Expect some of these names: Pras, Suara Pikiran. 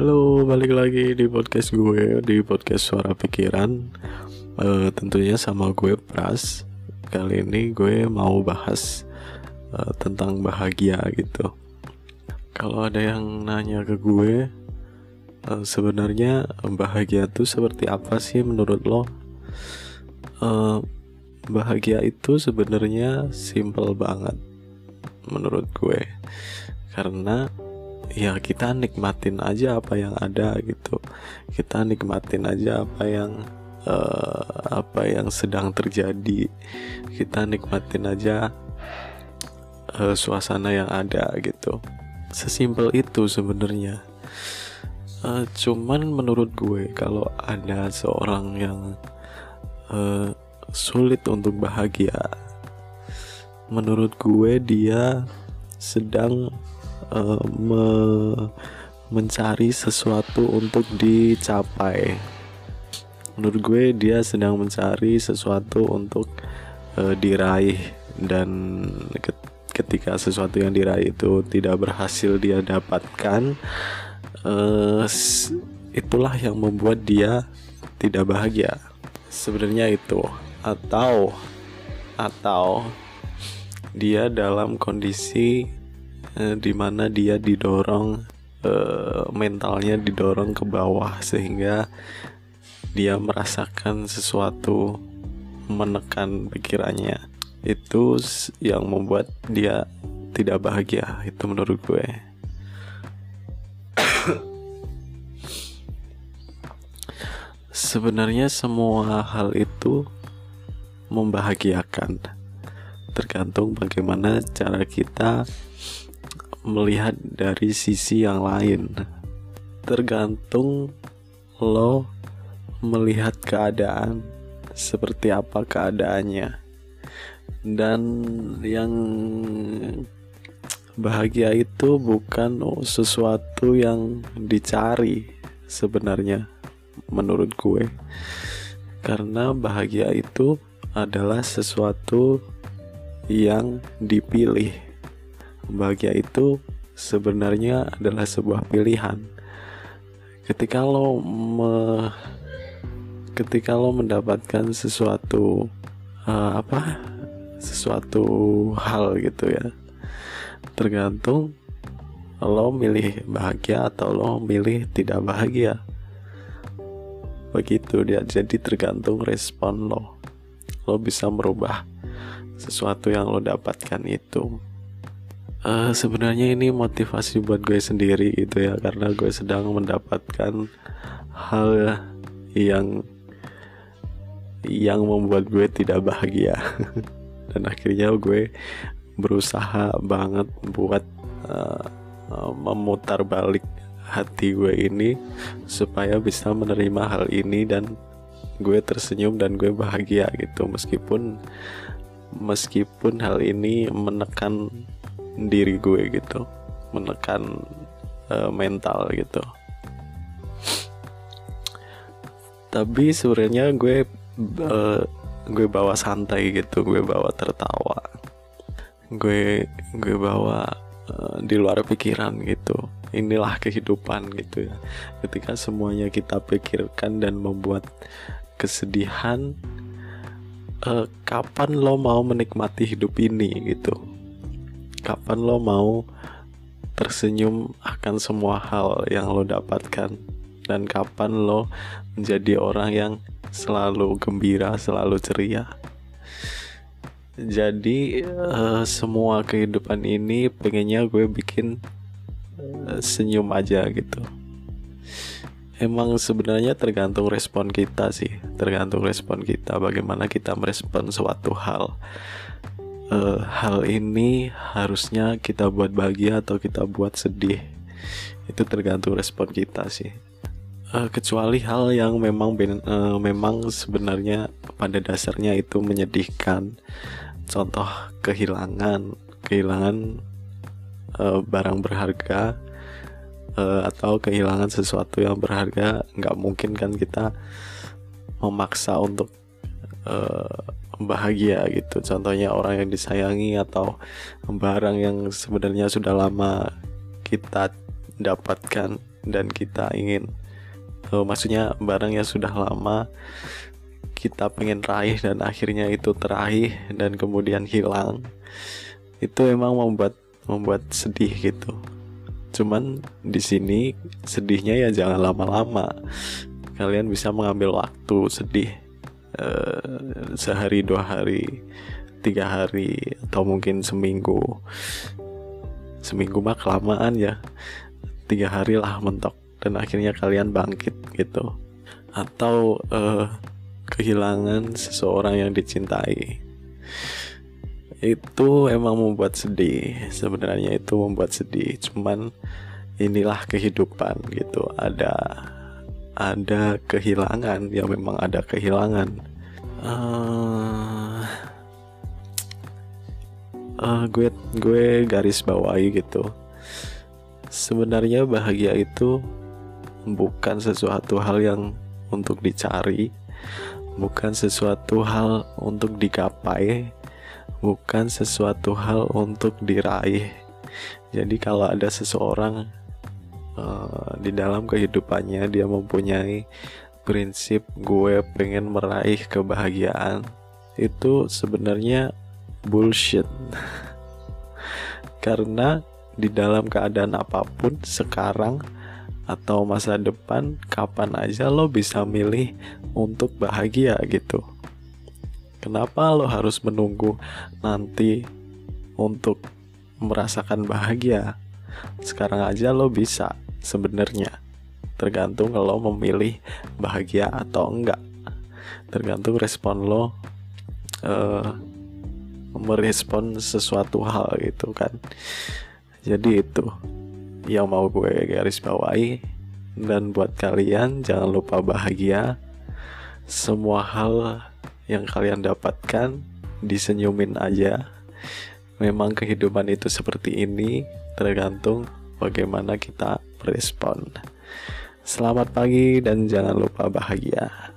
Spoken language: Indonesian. Halo, balik lagi di podcast gue, di podcast Suara Pikiran. Tentunya sama gue Pras. Kali ini gue mau bahas tentang bahagia gitu. Kalau ada yang nanya ke gue, sebenarnya bahagia itu seperti apa sih menurut lo? Bahagia itu sebenarnya simple banget menurut gue, karena ya kita nikmatin aja apa yang ada gitu. Kita nikmatin aja apa yang sedang terjadi. Kita nikmatin aja suasana yang ada gitu. Sesimpel itu sebenarnya. Cuman menurut gue kalau ada seorang yang sulit untuk bahagia, menurut gue dia sedang mencari sesuatu untuk dicapai. Menurut gue dia sedang mencari sesuatu untuk diraih, dan ketika sesuatu yang diraih itu tidak berhasil dia dapatkan, itulah yang membuat dia tidak bahagia. Sebenarnya itu, atau dia dalam kondisi dimana dia didorong, mentalnya didorong ke bawah, sehingga dia merasakan sesuatu menekan pikirannya. Itu yang membuat dia tidak bahagia, itu menurut gue. Sebenarnya semua hal itu membahagiakan, tergantung bagaimana cara kita melihat dari sisi yang lain. Tergantung lo melihat keadaan seperti apa keadaannya. Dan yang bahagia itu bukan sesuatu yang dicari sebenarnya menurut gue, karena bahagia itu adalah sesuatu yang dipilih. Bahagia itu sebenarnya adalah sebuah pilihan. Ketika lo mendapatkan sesuatu sesuatu hal gitu ya, tergantung lo milih bahagia atau lo milih tidak bahagia. Begitu dia, jadi tergantung respon lo. Lo bisa merubah sesuatu yang lo dapatkan itu. Sebenarnya ini motivasi buat gue sendiri gitu ya, karena gue sedang mendapatkan hal yang membuat gue tidak bahagia. Dan akhirnya gue berusaha banget buat memutar balik hati gue ini supaya bisa menerima hal ini, dan gue tersenyum dan gue bahagia gitu, meskipun hal ini menekan diri gue gitu, menekan mental gitu. Tapi sebenarnya gue bawa santai gitu, gue bawa tertawa, gue bawa di luar pikiran gitu. Inilah kehidupan gitu ya. Ketika semuanya kita pikirkan dan membuat kesedihan, kapan lo mau menikmati hidup ini gitu? Kapan lo mau tersenyum akan semua hal yang lo dapatkan? Dan kapan lo menjadi orang yang selalu gembira, selalu ceria? Jadi semua kehidupan ini pengennya gue bikin senyum aja gitu. Emang sebenarnya tergantung respon kita sih. Tergantung respon kita, bagaimana kita merespon suatu hal. Hal ini harusnya kita buat bahagia atau kita buat sedih. Itu tergantung respon kita sih. Kecuali hal yang memang sebenarnya pada dasarnya itu menyedihkan. Contoh kehilangan barang berharga, atau kehilangan sesuatu yang berharga. Nggak mungkin kan kita memaksa untuk bahagia gitu. Contohnya orang yang disayangi atau barang yang sebenarnya sudah lama kita dapatkan dan kita ingin, maksudnya barang yang sudah lama kita pengen raih dan akhirnya itu teraih dan kemudian hilang, itu emang membuat sedih gitu. Cuman di sini sedihnya ya jangan lama-lama, kalian bisa mengambil waktu sedih sehari, 2 hari, 3 hari, atau mungkin seminggu mah kelamaan ya, 3 hari lah mentok, dan akhirnya kalian bangkit gitu. Atau kehilangan seseorang yang dicintai, itu emang membuat sedih, sebenarnya itu membuat sedih, cuman inilah kehidupan gitu. Ada kehilangan, ya memang ada kehilangan. Gue garis bawahi gitu. Sebenarnya bahagia itu bukan sesuatu hal yang untuk dicari, bukan sesuatu hal untuk digapai, bukan sesuatu hal untuk diraih. Jadi kalau ada seseorang di dalam kehidupannya dia mempunyai prinsip gue pengen meraih kebahagiaan, itu sebenarnya bullshit. Karena di dalam keadaan apapun, sekarang atau masa depan, kapan aja lo bisa milih untuk bahagia gitu. Kenapa lo harus menunggu nanti untuk merasakan bahagia? Sekarang aja lo bisa sebenarnya. Tergantung lo memilih bahagia atau enggak, tergantung respon lo merespon sesuatu hal gitu kan. Jadi itu yang mau gue garis bawahi. Dan buat kalian, jangan lupa bahagia. Semua hal yang kalian dapatkan, disenyumin aja. Memang kehidupan itu seperti ini, tergantung bagaimana kita merespon. Selamat pagi dan jangan lupa bahagia.